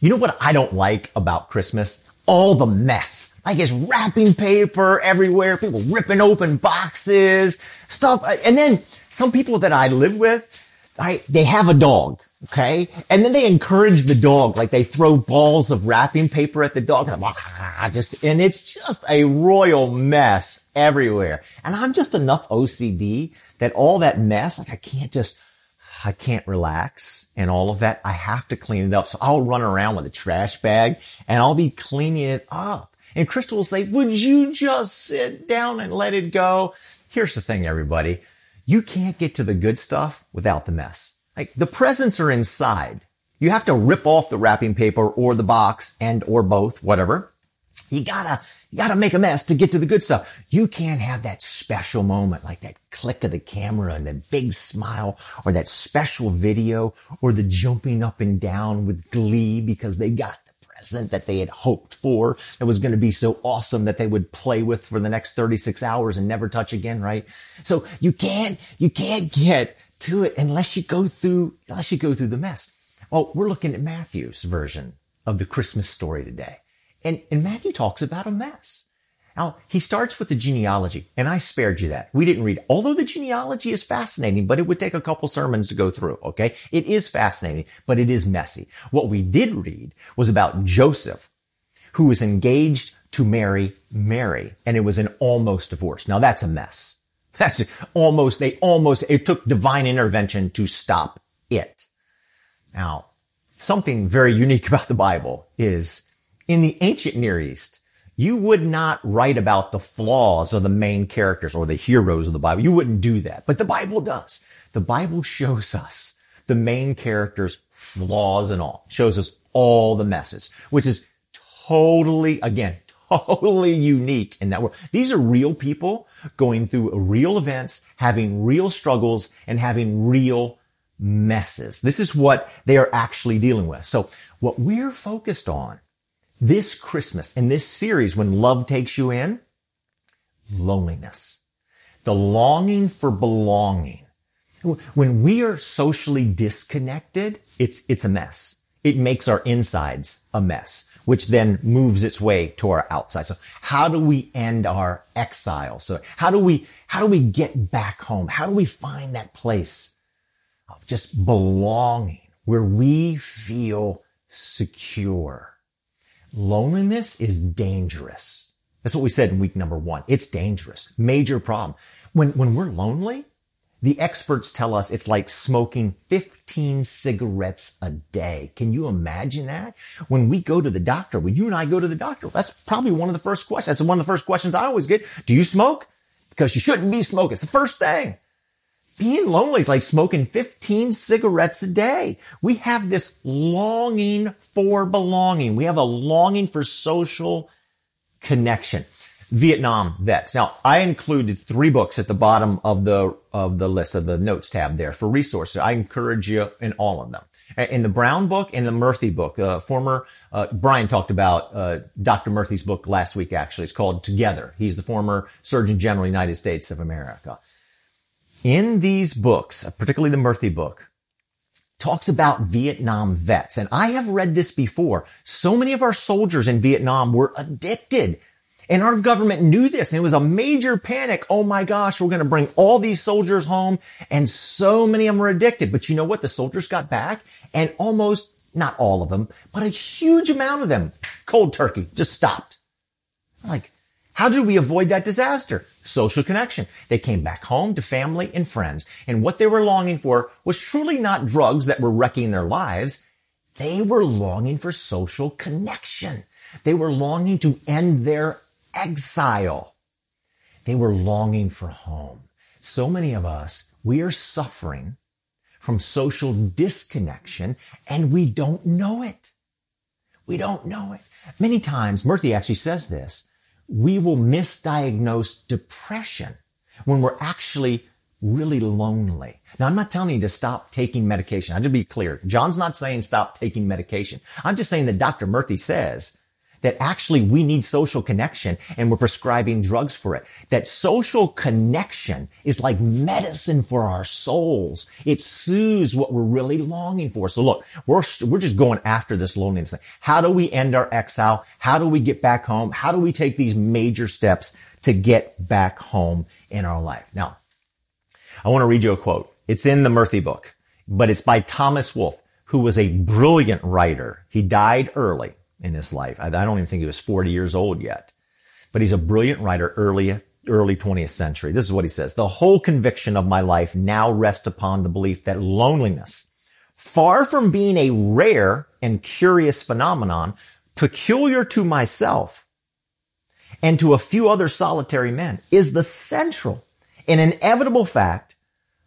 You know what I don't like about Christmas? All the mess. Like, it's wrapping paper everywhere, people ripping open boxes, stuff. And then some people that I live with, they have a dog, okay? And then they encourage the dog. Like, they throw balls of wrapping paper at the dog. And it's just a royal mess everywhere. And I'm just enough OCD that all that mess, like, I can't relax and all of that. I have to clean it up. So I'll run around with a trash bag and I'll be cleaning it up. And Crystal will say, would you just sit down and let it go? Here's the thing, everybody. You can't get to the good stuff without the mess. Like, the presents are inside. You have to rip off the wrapping paper or the box and or both, whatever. You gotta make a mess to get to the good stuff. You can't have that special moment, like that click of the camera and that big smile or that special video or the jumping up and down with glee because they got the present that they had hoped for that was going to be so awesome that they would play with for the next 36 hours and never touch again, right? So you can't get to it unless you go through the mess. Well, we're looking at Matthew's version of the Christmas story today. And Matthew talks about a mess. Now, he starts with the genealogy, and I spared you that. We didn't read. Although the genealogy is fascinating, but it would take a couple sermons to go through, okay? It is fascinating, but it is messy. What we did read was about Joseph, who was engaged to marry Mary, and it was an almost divorce. Now, that's a mess. It took divine intervention to stop it. Now, something very unique about the Bible is, in the ancient Near East, you would not write about the flaws of the main characters or the heroes of the Bible. You wouldn't do that. But the Bible does. The Bible shows us the main characters' flaws and all. It shows us all the messes, which is totally unique in that world. These are real people going through real events, having real struggles, and having real messes. This is what they are actually dealing with. So what we're focused on this Christmas, in this series, when love takes you in, loneliness, the longing for belonging. When we are socially disconnected, it's a mess. It makes our insides a mess, which then moves its way to our outside. So how do we end our exile? So how do we get back home? How do we find that place of just belonging where we feel secure? Loneliness is dangerous. That's what we said in week number 1. It's dangerous. Major problem. When we're lonely, the experts tell us it's like smoking 15 cigarettes a day. Can you imagine that? When we go to the doctor, when you and I go to the doctor, that's probably one of the first questions. That's one of the first questions I always get. Do you smoke? Because you shouldn't be smoking. It's the first thing. Being lonely is like smoking 15 cigarettes a day. We have this longing for belonging. We have a longing for social connection. Vietnam vets. Now, I included 3 books at the bottom of the list of the notes tab there for resources. I encourage you in all of them. In the Brown book and the Murphy book, Brian talked about Dr. Murphy's book last week, actually. It's called Together. He's the former Surgeon General of the United States of America. In these books, particularly the Murphy book, talks about Vietnam vets. And I have read this before. So many of our soldiers in Vietnam were addicted. And our government knew this. And it was a major panic. Oh my gosh, we're going to bring all these soldiers home. And so many of them were addicted. But you know what? The soldiers got back and almost, not all of them, but a huge amount of them, cold turkey, just stopped. Like, how did we avoid that disaster? Social connection. They came back home to family and friends. And what they were longing for was truly not drugs that were wrecking their lives. They were longing for social connection. They were longing to end their exile. They were longing for home. So many of us, we are suffering from social disconnection and we don't know it. We don't know it. Many times, Murthy actually says this, we will misdiagnose depression when we're actually really lonely. Now, I'm not telling you to stop taking medication. I just be clear. John's not saying stop taking medication. I'm just saying that Dr. Murphy says that actually we need social connection and we're prescribing drugs for it. That social connection is like medicine for our souls. It soothes what we're really longing for. So look, we're just going after this loneliness thing. How do we end our exile? How do we get back home? How do we take these major steps to get back home in our life? Now, I want to read you a quote. It's in the Murphy book, but it's by Thomas Wolfe, who was a brilliant writer. He died early in his life. I don't even think he was 40 years old yet, but he's a brilliant writer, early 20th century. This is what he says. The whole conviction of my life now rests upon the belief that loneliness, far from being a rare and curious phenomenon peculiar to myself and to a few other solitary men, is the central and inevitable fact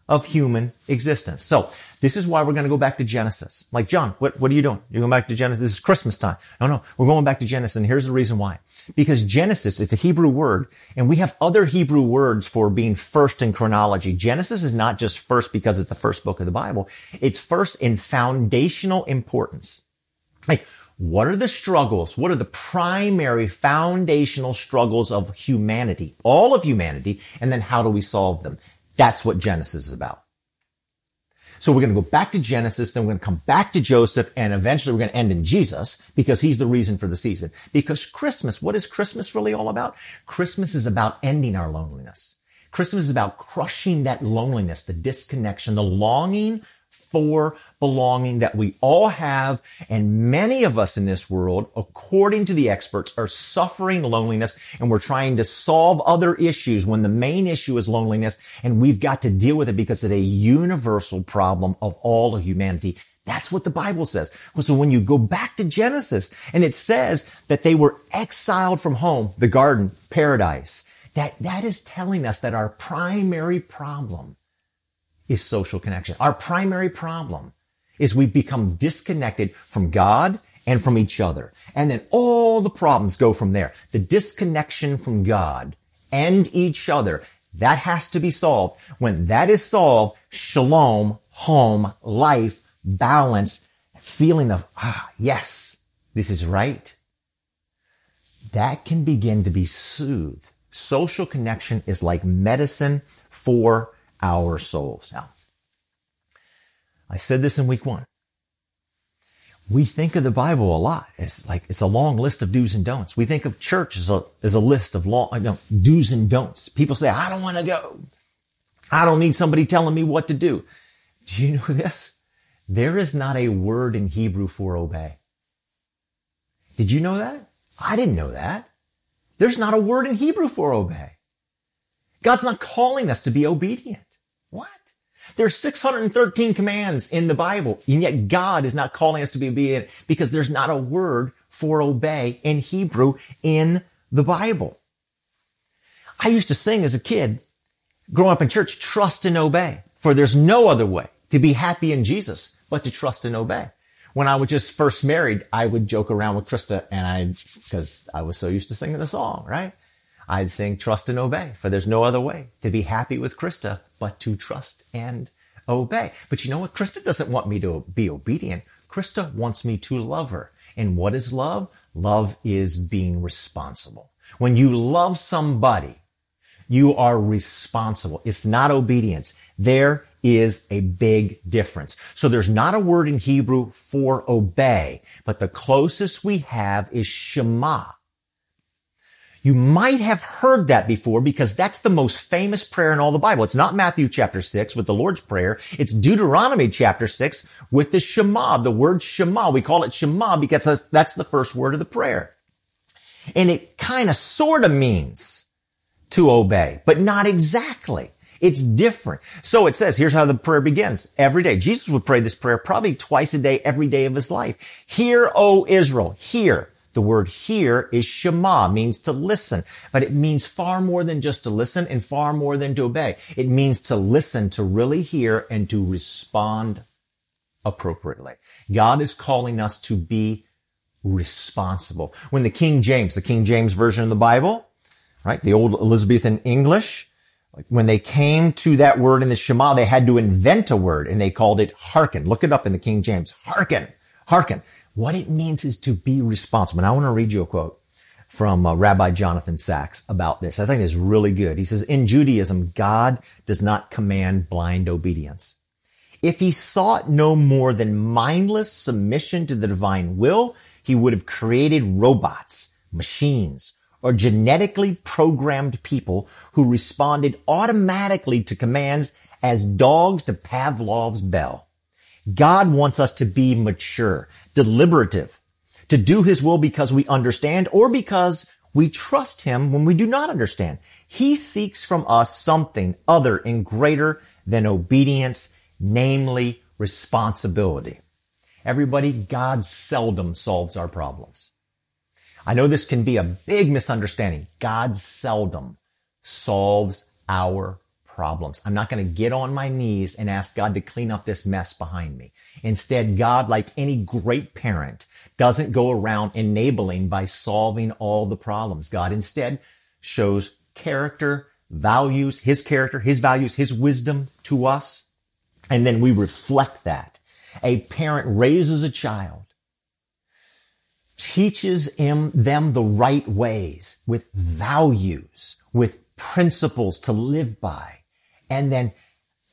of human existence. So this is why we're going to go back to Genesis. Like, John, what are you doing? You're going back to Genesis. This is Christmas time. No, we're going back to Genesis. And here's the reason why. Because Genesis, it's a Hebrew word, and we have other Hebrew words for being first in chronology. Genesis is not just first because it's the first book of the Bible. It's first in foundational importance. Like, what are the struggles? What are the primary foundational struggles of humanity, all of humanity, and then how do we solve them? That's what Genesis is about. So we're going to go back to Genesis, then we're going to come back to Joseph, and eventually we're going to end in Jesus because he's the reason for the season. Because Christmas, what is Christmas really all about? Christmas is about ending our loneliness. Christmas is about crushing that loneliness, the disconnection, the longing for belonging that we all have. And many of us in this world, according to the experts, are suffering loneliness, and we're trying to solve other issues when the main issue is loneliness, and we've got to deal with it because it's a universal problem of all of humanity. That's what the Bible says. So when you go back to Genesis and it says that they were exiled from home, the garden, paradise, that is telling us that our primary problem is social connection. Our primary problem is we become disconnected from God and from each other. And then all the problems go from there. The disconnection from God and each other, that has to be solved. When that is solved, shalom, home, life, balance, feeling of, yes, this is right. That can begin to be soothed. Social connection is like medicine for our souls. Now, I said this in week one. We think of the Bible a lot. It's a long list of do's and don'ts. We think of church as a list of do's and don'ts. People say, I don't want to go. I don't need somebody telling me what to do. Do you know this? There is not a word in Hebrew for obey. Did you know that? I didn't know that. There's not a word in Hebrew for obey. God's not calling us to be obedient. What? There's 613 commands in the Bible, and yet God is not calling us to be obedient because there's not a word for obey in Hebrew in the Bible. I used to sing as a kid, growing up in church, trust and obey, for there's no other way to be happy in Jesus but to trust and obey. When I was just first married, I would joke around with Krista, because I was so used to singing the song, right? I'd sing trust and obey, for there's no other way to be happy with Krista but to trust and obey. But you know what? Krista doesn't want me to be obedient. Krista wants me to love her. And what is love? Love is being responsible. When you love somebody, you are responsible. It's not obedience. There is a big difference. So there's not a word in Hebrew for obey, but the closest we have is Shema. You might have heard that before because that's the most famous prayer in all the Bible. It's not Matthew chapter 6 with the Lord's Prayer. It's Deuteronomy chapter 6 with the Shema, the word Shema. We call it Shema because that's the first word of the prayer. And it kind of sort of means to obey, but not exactly. It's different. So it says, here's how the prayer begins every day. Jesus would pray this prayer probably twice a day, every day of his life. Hear, O Israel, hear. The word hear is Shema, means to listen, but it means far more than just to listen and far more than to obey. It means to listen, to really hear, and to respond appropriately. God is calling us to be responsible. When the King James version of the Bible, right, the old Elizabethan English, when they came to that word in the Shema, they had to invent a word, and they called it hearken. Look it up in the King James. Hearken. What it means is to be responsible. And I want to read you a quote from Rabbi Jonathan Sachs about this. I think it's really good. He says, in Judaism, God does not command blind obedience. If he sought no more than mindless submission to the divine will, he would have created robots, machines, or genetically programmed people who responded automatically to commands as dogs to Pavlov's bell. God wants us to be mature, deliberative, to do his will because we understand or because we trust him when we do not understand. He seeks from us something other and greater than obedience, namely responsibility. Everybody, God seldom solves our problems. I know this can be a big misunderstanding. God seldom solves our problems. I'm not going to get on my knees and ask God to clean up this mess behind me. Instead, God, like any great parent, doesn't go around enabling by solving all the problems. God instead shows character, values, his character, his values, his wisdom to us, and then we reflect that. A parent raises a child, teaches them the right ways, with values, with principles to live by, and then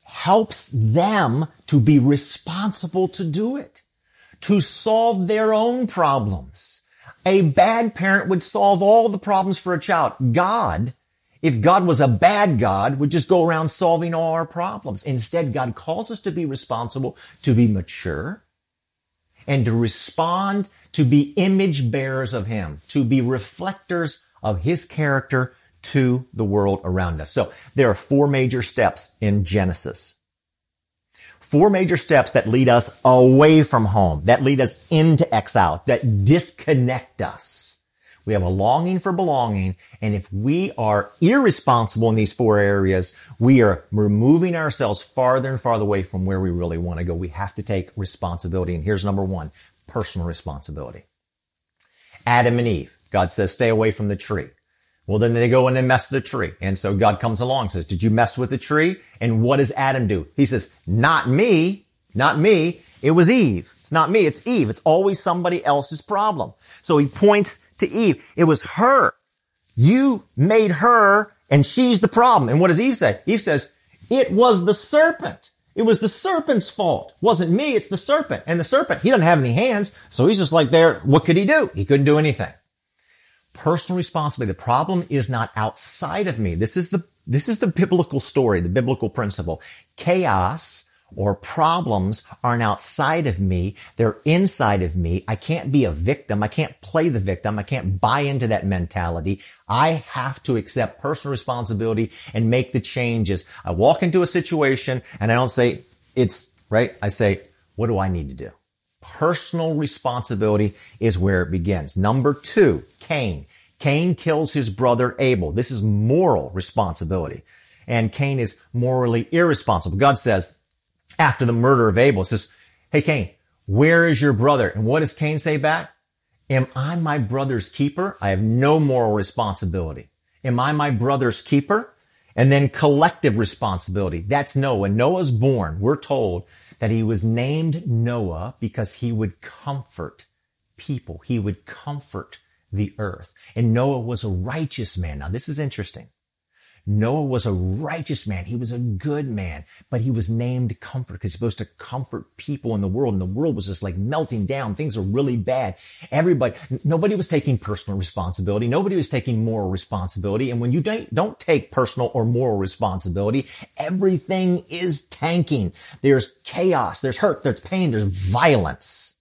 helps them to be responsible to do it, to solve their own problems. A bad parent would solve all the problems for a child. God, if God was a bad God, would just go around solving all our problems. Instead, God calls us to be responsible, to be mature, and to respond, to be image bearers of him, to be reflectors of his character to the world around us. So there are four major steps in Genesis. Four major steps that lead us away from home, that lead us into exile, that disconnect us. We have a longing for belonging, and if we are irresponsible in these four areas, we are removing ourselves farther and farther away from where we really want to go. We have to take responsibility, and here's number one. Personal responsibility. Adam and Eve, God says, stay away from the tree. Well, then they go in and mess with the tree. And so God comes along and says, did you mess with the tree? And what does Adam do? He says, not me, not me. It was Eve. It's not me. It's Eve. It's always somebody else's problem. So he points to Eve. It was her. You made her and she's the problem. And what does Eve say? Eve says, it was the serpent. It was the serpent's fault. It wasn't me, it's the serpent. And the serpent, he doesn't have any hands, so he's just like there. What could he do? He couldn't do anything. Personal responsibility. The problem is not outside of me. This is the biblical story, the biblical principle. Chaos or problems aren't outside of me. They're inside of me. I can't be a victim. I can't play the victim. I can't buy into that mentality. I have to accept personal responsibility and make the changes. I walk into a situation and I don't say it's right. I say, what do I need to do? Personal responsibility is where it begins. Number two, Cain. Cain kills his brother Abel. This is moral responsibility. And Cain is morally irresponsible. God says, after the murder of Abel, it says, hey, Cain, where is your brother? And what does Cain say back? Am I my brother's keeper? I have no moral responsibility. Am I my brother's keeper? And then collective responsibility. That's Noah. Noah's born. We're told that he was named Noah because he would comfort people. He would comfort the earth. And Noah was a righteous man. Now, this is interesting. Noah was a righteous man. He was a good man, but he was named Comfort because he's supposed to comfort people in the world. And the world was just like melting down. Things are really bad. Nobody was taking personal responsibility. Nobody was taking moral responsibility. And when you don't take personal or moral responsibility, everything is tanking. There's chaos. There's hurt. There's pain. There's violence.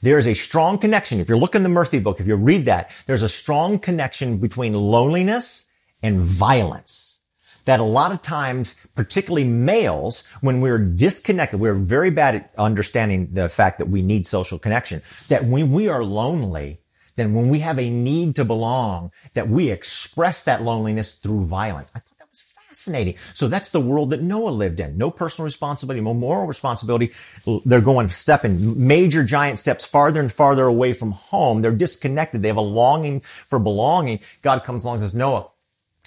There's a strong connection. If you're looking in the Murphy book, if you read that, there's a strong connection between loneliness and violence. That a lot of times, particularly males, when we're disconnected, we're very bad at understanding the fact that we need social connection. That when we are lonely, then when we have a need to belong, that we express that loneliness through violence. I thought that was fascinating. So that's the world that Noah lived in. No personal responsibility, no moral responsibility. They're going stepping major giant steps farther and farther away from home. They're disconnected. They have a longing for belonging. God comes along and says, Noah,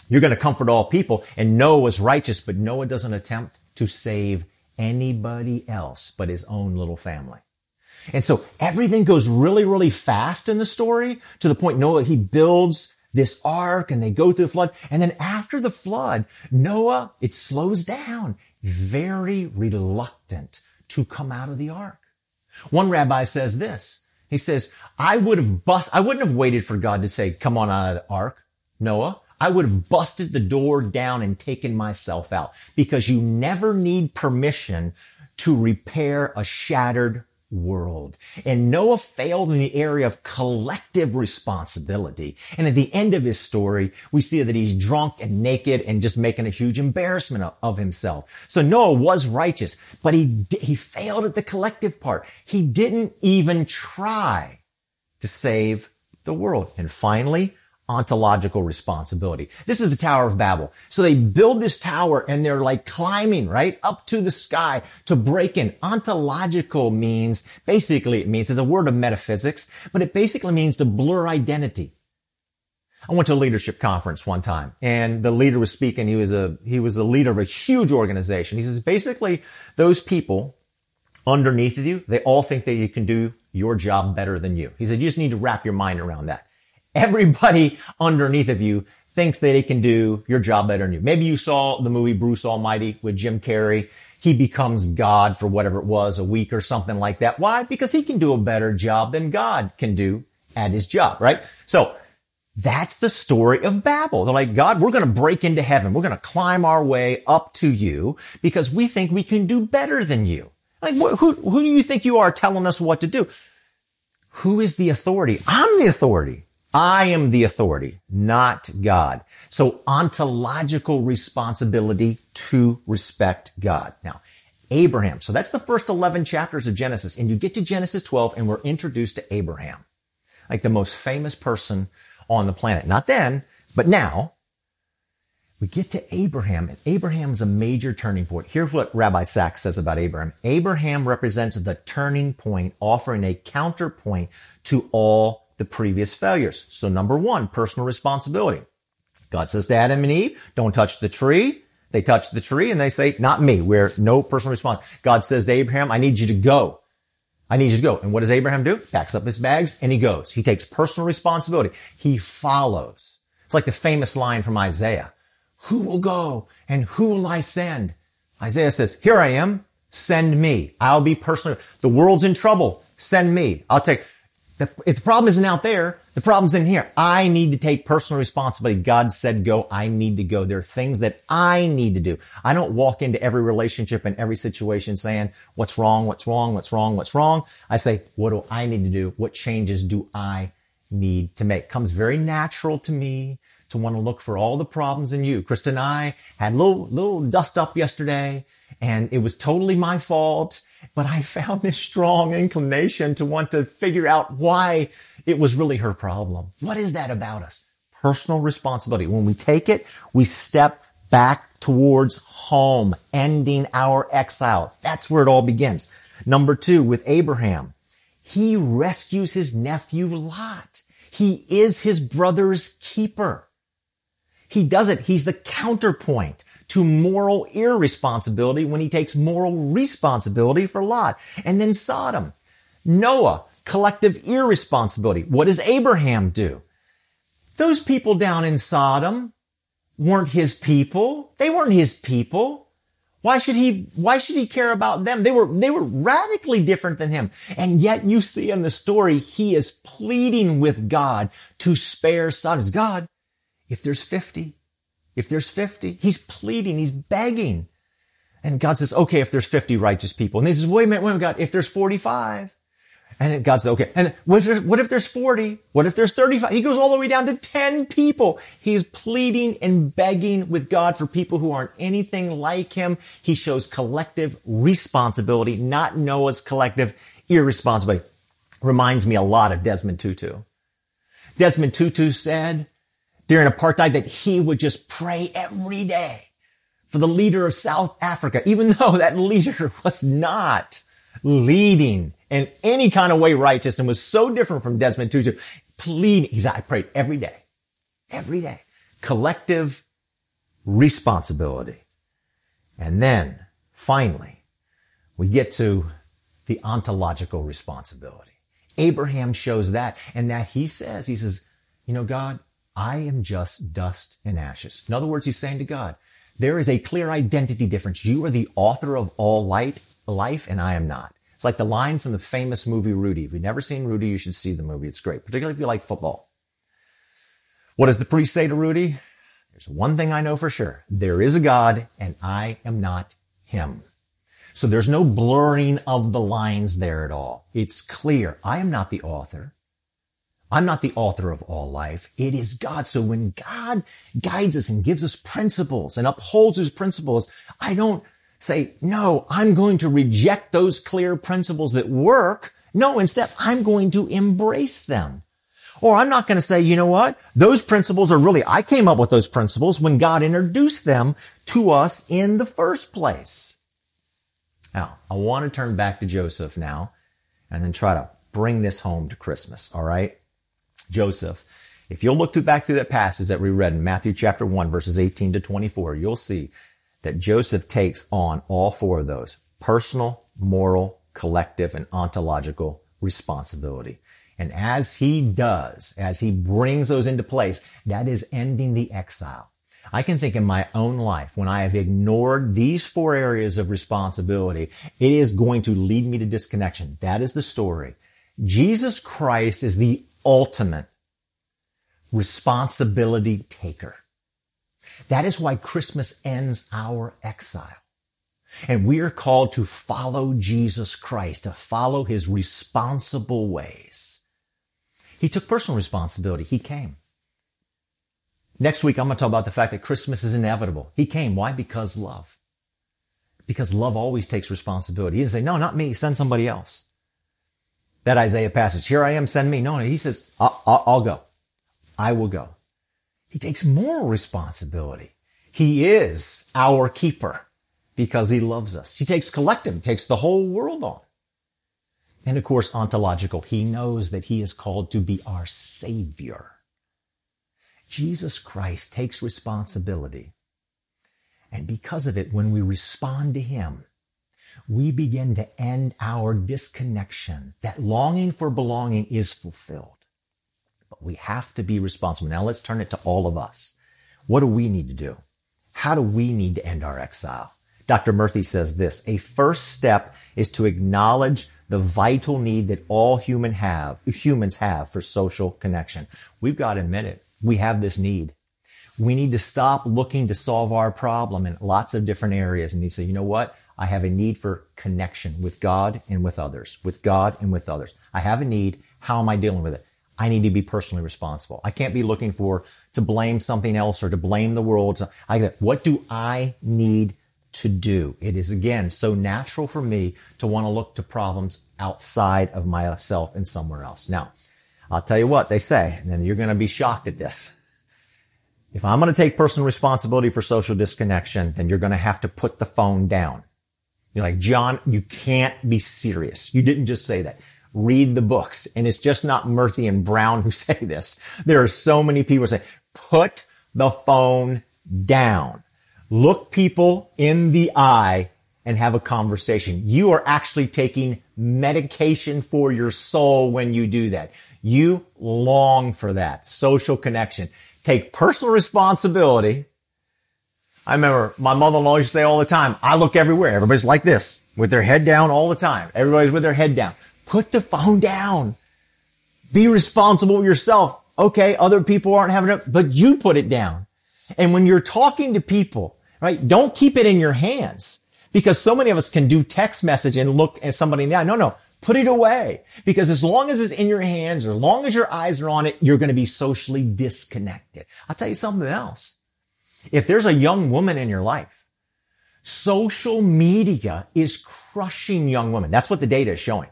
you're going to comfort all people. And Noah was righteous, but Noah doesn't attempt to save anybody else but his own little family. And so everything goes really, really fast in the story to the point Noah, he builds this ark and they go through the flood. And then after the flood, Noah, it slows down, very reluctant to come out of the ark. One rabbi says this. He says, I wouldn't have waited for God to say, come on out of the ark, Noah. I would have busted the door down and taken myself out, because you never need permission to repair a shattered world. And Noah failed in the area of collective responsibility. And at the end of his story, we see that he's drunk and naked and just making a huge embarrassment of himself. So Noah was righteous, but he failed at the collective part. He didn't even try to save the world. And finally, ontological responsibility. This is the Tower of Babel. So they build this tower and they're like climbing right up to the sky to break in. Ontological means, basically it means, it's a word of metaphysics, but it basically means to blur identity. I went to a leadership conference one time and the leader was speaking. He was a leader of a huge organization. He says, basically, those people underneath of you, they all think that you can do your job better than you. He said, you just need to wrap your mind around that. Everybody underneath of you thinks that they can do your job better than you. Maybe you saw the movie Bruce Almighty with Jim Carrey. He becomes God for whatever it was, a week or something like that. Why? Because he can do a better job than God can do at his job, right? So that's the story of Babel. They're like, God, we're going to break into heaven. We're going to climb our way up to you because we think we can do better than you. Like, who do you think you are telling us what to do? Who is the authority? I'm the authority. I am the authority, not God. So ontological responsibility to respect God. Now, Abraham. So that's the first 11 chapters of Genesis. And you get to Genesis 12 and we're introduced to Abraham, like the most famous person on the planet. Not then, but now. We get to Abraham, and Abraham's a major turning point. Here's what Rabbi Sachs says about Abraham. Abraham represents the turning point, offering a counterpoint to all the previous failures. So number one, personal responsibility. God says to Adam and Eve, don't touch the tree. They touch the tree and they say, not me. We're no personal response. God says to Abraham, I need you to go. I need you to go. And what does Abraham do? Packs up his bags and he goes. He takes personal responsibility. He follows. It's like the famous line from Isaiah. Who will go and who will I send? Isaiah says, here I am. Send me. I'll be personal. The world's in trouble. Send me. I'll take. If the problem isn't out there, the problem's in here. I need to take personal responsibility. God said go. I need to go. There are things that I need to do. I don't walk into every relationship and every situation saying, what's wrong, what's wrong, what's wrong, what's wrong. I say, what do I need to do? What changes do I need to make? It comes very natural to me to want to look for all the problems in you. Krista and I had a little dust up yesterday, and it was totally my fault. But I found this strong inclination to want to figure out why it was really her problem. What is that about us? Personal responsibility. When we take it, we step back towards home, ending our exile. That's where it all begins. Number two, with Abraham, he rescues his nephew Lot. He is his brother's keeper. He does it. He's the counterpoint to moral irresponsibility when he takes moral responsibility for Lot. And then Sodom. Noah, collective irresponsibility. What does Abraham do? Those people down in Sodom weren't his people. They weren't his people. Why should he care about them? They were radically different than him. And yet you see in the story, he is pleading with God to spare Sodom. It's God, if there's 50, he's pleading, he's begging. And God says, okay, if there's 50 righteous people. And he says, wait a minute, God, if there's 45. And then God says, okay. And what if there's 40? What if there's 35? He goes all the way down to 10 people. He's pleading and begging with God for people who aren't anything like him. He shows collective responsibility, not Noah's collective irresponsibility. Reminds me a lot of Desmond Tutu. Desmond Tutu said, during apartheid, that he would just pray every day for the leader of South Africa, even though that leader was not leading in any kind of way righteous and was so different from Desmond Tutu. Pleading, he said, I prayed every day. Collective responsibility. And then, finally, we get to the ontological responsibility. Abraham shows that, and that he says, you know, God, I am just dust and ashes. In other words, he's saying to God, there is a clear identity difference. You are the author of all life, and I am not. It's like the line from the famous movie Rudy. If you've never seen Rudy, you should see the movie. It's great, particularly if you like football. What does the priest say to Rudy? There's one thing I know for sure. There is a God, and I am not him. So there's no blurring of the lines there at all. It's clear. I am not the author. I'm not the author of all life. It is God. So when God guides us and gives us principles and upholds his principles, I don't say, no, I'm going to reject those clear principles that work. No, instead, I'm going to embrace them. Or I'm not going to say, you know what? Those principles are really, I came up with those principles when God introduced them to us in the first place. Now, I want to turn back to Joseph now and then try to bring this home to Christmas, all right? Joseph, if you'll look back through that passage that we read in Matthew chapter 1, verses 18 to 24, you'll see that Joseph takes on all four of those: personal, moral, collective, and ontological responsibility. And as he does, as he brings those into place, that is ending the exile. I can think in my own life, when I have ignored these four areas of responsibility, it is going to lead me to disconnection. That is the story. Jesus Christ is the ultimate responsibility taker. That is why Christmas ends our exile. And we are called to follow Jesus Christ, to follow his responsible ways. He took personal responsibility. He came. Next week, I'm going to talk about the fact that Christmas is inevitable. He came. Why? Because love. Because love always takes responsibility. He didn't say, no, not me. Send somebody else. That Isaiah passage, here I am, send me. No, he says, I'll go. I will go. He takes moral responsibility. He is our keeper because he loves us. He takes collective. He takes the whole world on. And, of course, ontological. He knows that he is called to be our Savior. Jesus Christ takes responsibility. And because of it, when we respond to him, we begin to end our disconnection. That longing for belonging is fulfilled. But we have to be responsible. Now let's turn it to all of us. What do we need to do? How do we need to end our exile? Dr. Murthy says this: a first step is to acknowledge the vital need that all humans have for social connection. We've got to admit it. We have this need. We need to stop looking to solve our problem in lots of different areas. And you say, you know what? I have a need for connection with God and with others, with God and with others. I have a need. How am I dealing with it? I need to be personally responsible. I can't be looking to blame something else or to blame the world. What do I need to do? It is, again, so natural for me to want to look to problems outside of myself and somewhere else. Now, I'll tell you what they say, and then you're going to be shocked at this. If I'm going to take personal responsibility for social disconnection, then you're going to have to put the phone down. You're like, John, you can't be serious. You didn't just say that. Read the books. And it's just not Murthy and Brown who say this. There are so many people who say, put the phone down. Look people in the eye and have a conversation. You are actually taking medication for your soul when you do that. You long for that social connection. Take personal responsibility. I remember my mother-in-law used to say all the time, I look everywhere. Everybody's like this, with their head down all the time. Everybody's with their head down. Put the phone down. Be responsible yourself. Okay, other people aren't having it, but you put it down. And when you're talking to people, right, don't keep it in your hands. Because so many of us can do text message and look at somebody in the eye. No, put it away. Because as long as it's in your hands, or as long as your eyes are on it, you're going to be socially disconnected. I'll tell you something else. If there's a young woman in your life, social media is crushing young women. That's what the data is showing.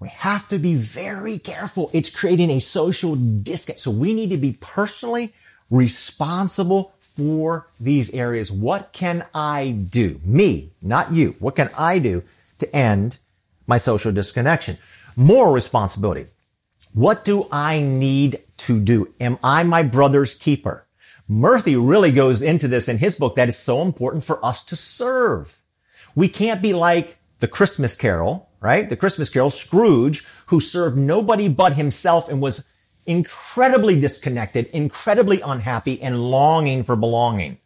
We have to be very careful. It's creating a social disconnect. So we need to be personally responsible for these areas. What can I do? Me, not you. What can I do to end my social disconnection? Moral responsibility. What do I need to do? Am I my brother's keeper? Murthy really goes into this in his book. That is so important for us to serve. We can't be like The Christmas Carol, right? The Christmas Carol, Scrooge, who served nobody but himself and was incredibly disconnected, incredibly unhappy, and longing for belonging.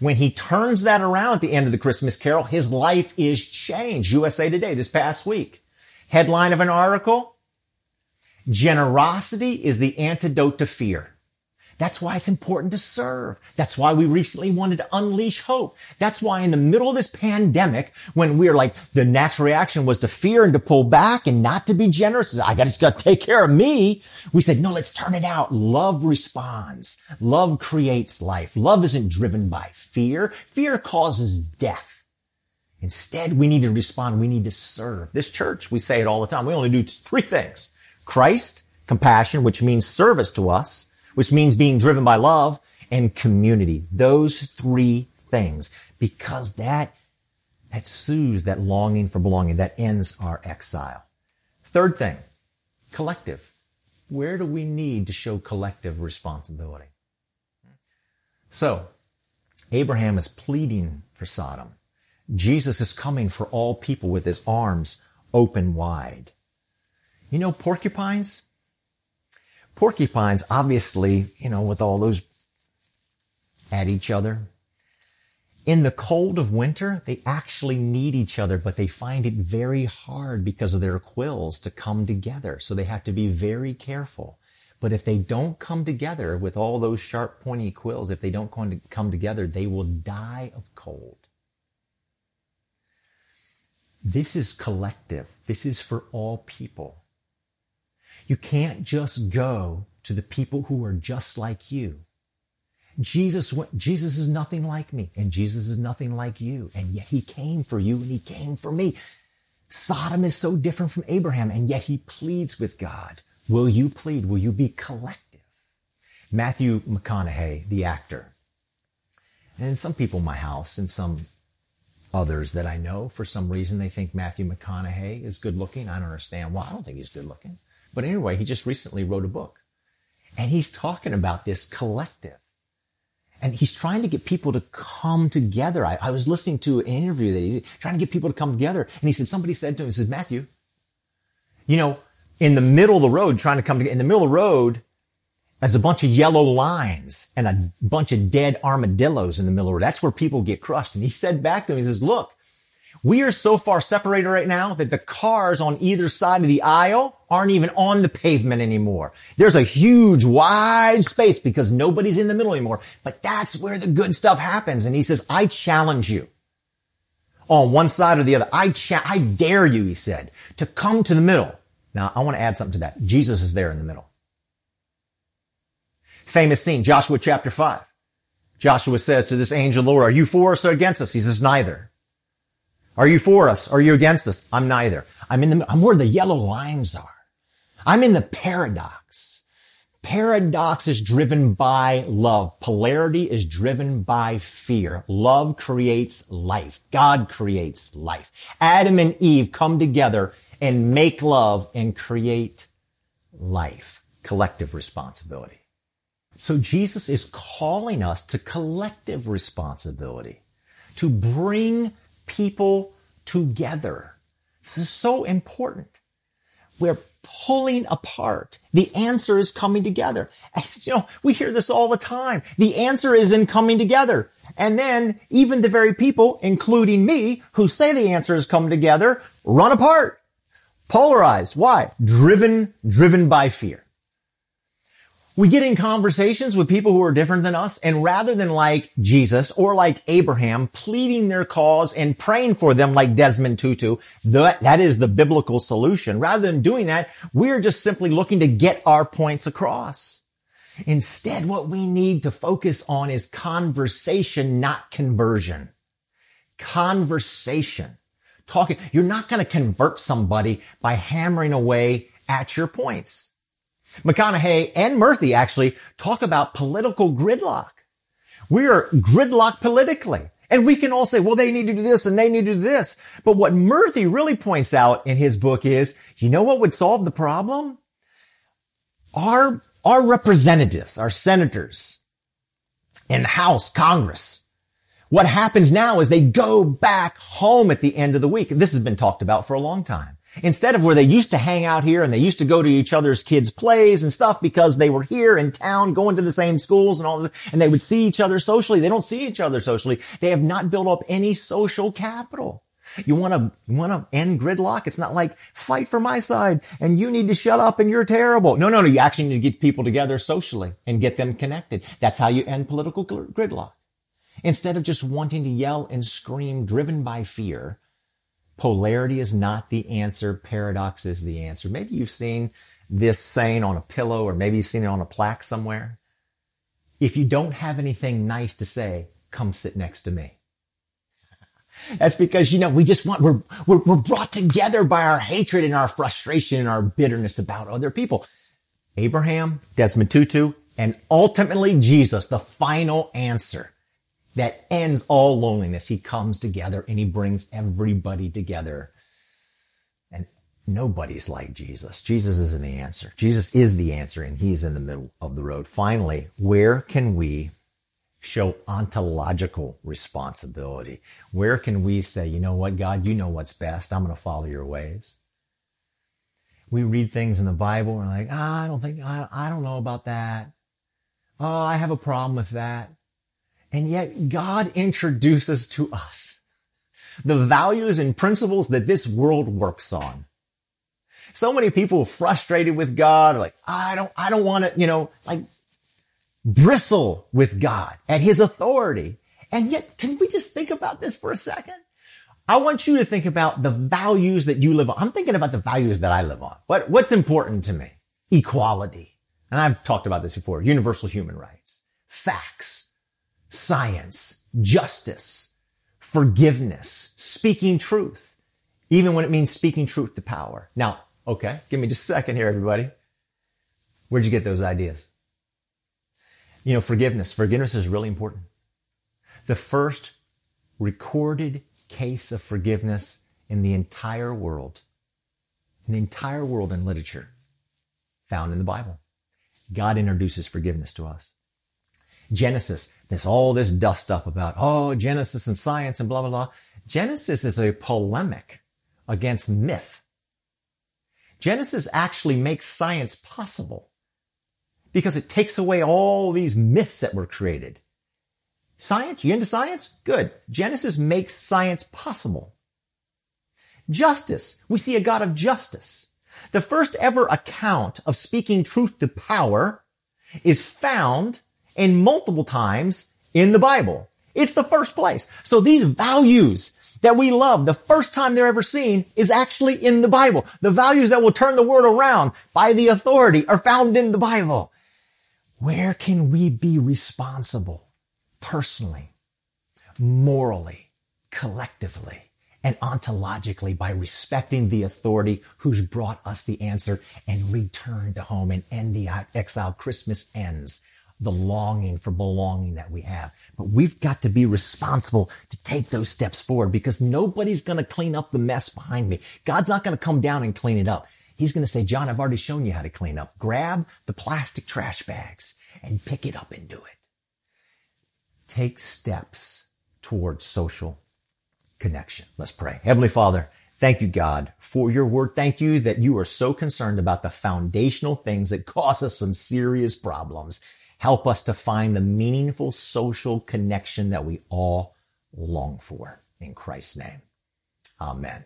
When he turns that around at the end of the Christmas Carol, his life is changed. USA Today this past week. Headline of an article, generosity is the antidote to fear. That's why it's important to serve. That's why we recently wanted to unleash hope. That's why in the middle of this pandemic, when we're like, the natural reaction was to fear and to pull back and not to be generous. I just got to take care of me. We said, no, let's turn it out. Love responds. Love creates life. Love isn't driven by fear. Fear causes death. Instead, we need to respond. We need to serve. This church, we say it all the time. We only do three things. Christ, compassion, which means service to us, which means being driven by love, and community. Those three things, because that soothes that longing for belonging, that ends our exile. Third thing, collective. Where do we need to show collective responsibility? So, Abraham is pleading for Sodom. Jesus is coming for all people with his arms open wide. You know, porcupines? Porcupines, obviously, you know, with all those at each other. In the cold of winter, they actually need each other, but they find it very hard because of their quills to come together. So they have to be very careful. But if they don't come together with all those sharp, pointy quills, if they don't come together, they will die of cold. This is collective. This is for all people. You can't just go to the people who are just like you. Jesus is nothing like me, and Jesus is nothing like you, and yet he came for you, and he came for me. Sodom is so different from Abraham, and yet he pleads with God. Will you plead? Will you be collective? Matthew McConaughey, the actor, and some people in my house and some others that I know, for some reason, they think Matthew McConaughey is good looking. I don't understand why. I don't think he's good looking. But anyway, he just recently wrote a book. And he's talking about this collective. And he's trying to get people to come together. I was listening to an interview that he's trying to get people to come together. And he said, somebody said to him, he says, Matthew, you know, in the middle of the road, trying to come together, in the middle of the road, there's a bunch of yellow lines and a bunch of dead armadillos in the middle of it. That's where people get crushed. And he said back to him, he says, look, we are so far separated right now that the cars on either side of the aisle aren't even on the pavement anymore. There's a huge wide space because nobody's in the middle anymore. But that's where the good stuff happens. And he says, I challenge you on one side or the other. I dare you, he said, to come to the middle. Now, I want to add something to that. Jesus is there in the middle. Famous scene, Joshua chapter 5. Joshua says to this angel, Lord, are you for us or against us? He says, neither. Are you for us? Are you against us? I'm neither. I'm where the yellow lines are. I'm in the paradox. Paradox is driven by love. Polarity is driven by fear. Love creates life. God creates life. Adam and Eve come together and make love and create life. Collective responsibility. So Jesus is calling us to collective responsibility, to bring people together. This is so important. We're pulling apart. The answer is coming together. You know, we hear this all the time. The answer is in coming together. And then even the very people, including me, who say the answer is coming together, run apart. Polarized. Why? Driven by fear. We get in conversations with people who are different than us, and rather than like Jesus or like Abraham pleading their cause and praying for them like Desmond Tutu, that is the biblical solution. Rather than doing that, we're just simply looking to get our points across. Instead, what we need to focus on is conversation, not conversion. Conversation. Talking. You're not going to convert somebody by hammering away at your points. McConaughey and Murphy actually talk about political gridlock. We are gridlocked politically. And we can all say, well, they need to do this and they need to do this. But what Murphy really points out in his book is, you know what would solve the problem? Our representatives, our senators in the House, Congress, What happens now is they go back home at the end of the week. This has been talked about for a long time. Instead of where they used to hang out here and they used to go to each other's kids' plays and stuff because they were here in town going to the same schools and all this, and they would see each other socially. They don't see each other socially. They have not built up any social capital. You want to end gridlock? It's not like fight for my side and you need to shut up and you're terrible. No. You actually need to get people together socially and get them connected. That's how you end political gridlock. Instead of just wanting to yell and scream driven by fear, polarity is not the answer. Paradox is the answer. Maybe you've seen this saying on a pillow or maybe you've seen it on a plaque somewhere. If you don't have anything nice to say, come sit next to me. That's because, we just want, we're brought together by our hatred and our frustration and our bitterness about other people. Abraham, Desmond Tutu, and ultimately Jesus, the final answer that ends all loneliness. He comes together and he brings everybody together. And nobody's like Jesus. Jesus isn't the answer. Jesus is the answer and he's in the middle of the road. Finally, where can we show ontological responsibility? Where can we say, you know what, God, you know what's best. I'm going to follow your ways. We read things in the Bible and we're like, I don't know about that. Oh, I have a problem with that. And yet God introduces to us the values and principles that this world works on. So many people are frustrated with God, like, I don't want to, bristle with God at his authority. And yet, can we just think about this for a second? I want you to think about the values that you live on. I'm thinking about the values that I live on. What's important to me? Equality. And I've talked about this before. Universal human rights. Facts. Science. Justice. Forgiveness. Speaking truth. Even when it means speaking truth to power. Now, okay, give me just a second here, everybody. Where'd you get those ideas? Forgiveness. Forgiveness is really important. The first recorded case of forgiveness in the entire world in literature, found in the Bible. God introduces forgiveness to us. Genesis, there's all this dust up about, Genesis and science and blah, blah, blah. Genesis is a polemic against myth. Genesis actually makes science possible, because it takes away all these myths that were created. Science? You into science? Good. Genesis makes science possible. Justice. We see a God of justice. The first ever account of speaking truth to power is found in multiple times in the Bible. It's the first place. So these values that we love, the first time they're ever seen, is actually in the Bible. The values that will turn the world around by the authority are found in the Bible. Where can we be responsible personally, morally, collectively, and ontologically by respecting the authority who's brought us the answer and return to home and end the exile? Christmas ends the longing for belonging that we have. But we've got to be responsible to take those steps forward because nobody's going to clean up the mess behind me. God's not going to come down and clean it up. He's going to say, John, I've already shown you how to clean up. Grab the plastic trash bags and pick it up and do it. Take steps towards social connection. Let's pray. Heavenly Father, thank you, God, for your word. Thank you that you are so concerned about the foundational things that cause us some serious problems. Help us to find the meaningful social connection that we all long for. In Christ's name, amen.